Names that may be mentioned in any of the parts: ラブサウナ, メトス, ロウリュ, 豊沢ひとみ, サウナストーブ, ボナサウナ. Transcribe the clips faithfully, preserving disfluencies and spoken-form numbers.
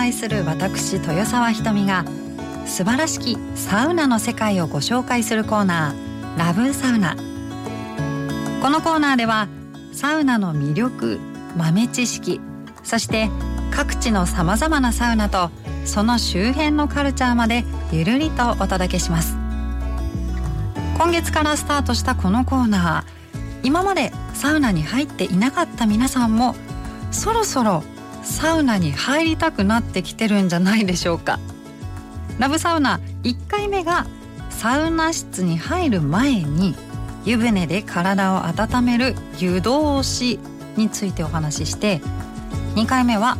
愛する私豊沢ひとみが素晴らしきサウナの世界をご紹介するコーナー、ラブサウナ。このコーナーではサウナの魅力、豆知識、そして各地のさまざまなサウナとその周辺のカルチャーまでゆるりとお届けします。今月からスタートしたこのコーナー、今までサウナに入っていなかった皆さんもそろそろサウナに入りたくなってきてるんじゃないでしょうか。ラブサウナいっかいめが、サウナ室に入る前に湯船で体を温める湯通しについてお話しして、にかいめは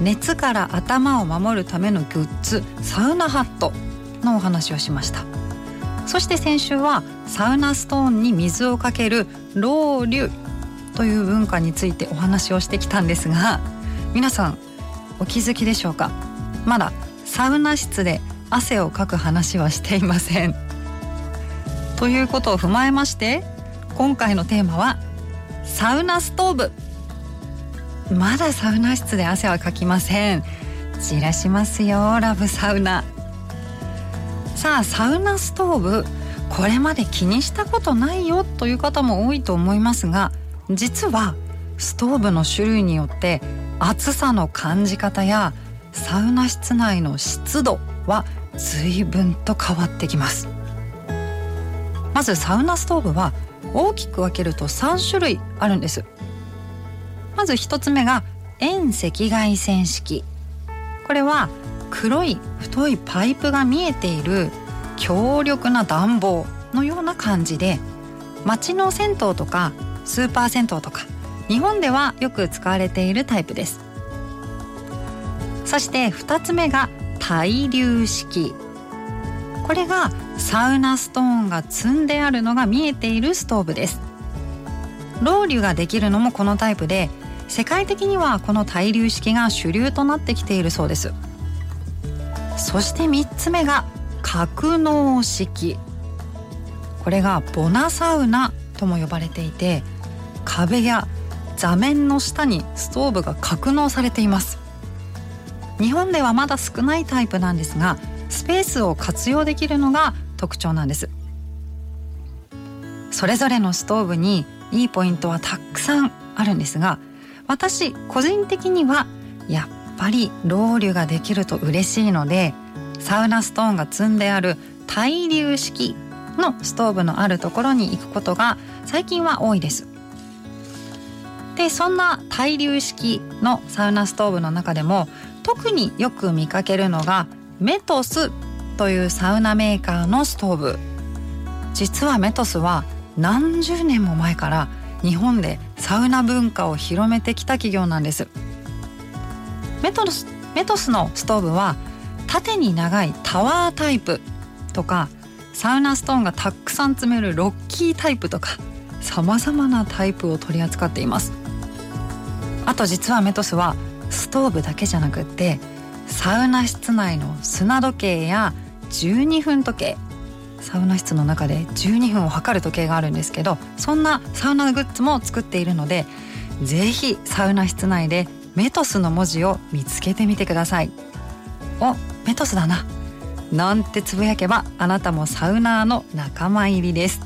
熱から頭を守るためのグッズ、サウナハットのお話をしました。そして先週はサウナストーンに水をかけるロウリュという文化についてお話をしてきたんですが、皆さんお気づきでしょうか。まだサウナ室で汗をかく話はしていません。ということを踏まえまして、今回のテーマはサウナストーブ。まだサウナ室で汗はかきません。散らしますよ、ラブサウナ。さあ、サウナストーブ、これまで気にしたことないよという方も多いと思いますが、実はストーブの種類によって暑さの感じ方やサウナ室内の湿度は随分と変わってきます。まずサウナストーブは大きく分けるとさんしゅるいあるんです。まずひとつめが遠赤外線式。これは黒い太いパイプが見えている強力な暖房のような感じで、街の銭湯とかスーパー銭湯とか日本ではよく使われているタイプです。そしてふたつめが対流式。これがサウナストーンが積んであるのが見えているストーブです。ロウリュができるのもこのタイプで、世界的にはこの対流式が主流となってきているそうです。そしてみっつめが格納式。これがボナサウナとも呼ばれていて、壁や座面の下にストーブが格納されています。日本ではまだ少ないタイプなんですが、スペースを活用できるのが特徴なんです。それぞれのストーブにいいポイントはたくさんあるんですが、私個人的にはやっぱりロウリュができると嬉しいので、サウナストーンが積んである対流式のストーブのあるところに行くことが最近は多いです。で、そんな対流式のサウナストーブの中でも特によく見かけるのがメトスというサウナメーカーのストーブ。実はメトスは何十年も前から日本でサウナ文化を広めてきた企業なんです。メトス、メトスのストーブは縦に長いタワータイプとか、サウナストーンがたくさん詰めるロッキータイプとか、様々なタイプを取り扱っています。あと実はメトスはストーブだけじゃなくって、サウナ室内の砂時計やじゅうにふん時計、サウナ室の中でじゅうにふんを測る時計があるんですけど、そんなサウナグッズも作っているので、ぜひサウナ室内でメトスの文字を見つけてみてください。お、メトスだな、なんてつぶやけばあなたもサウナーの仲間入りです。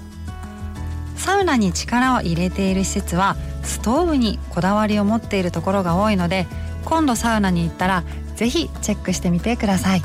サウナに力を入れている施設はストーブにこだわりを持っているところが多いので、今度サウナに行ったらぜひチェックしてみてください。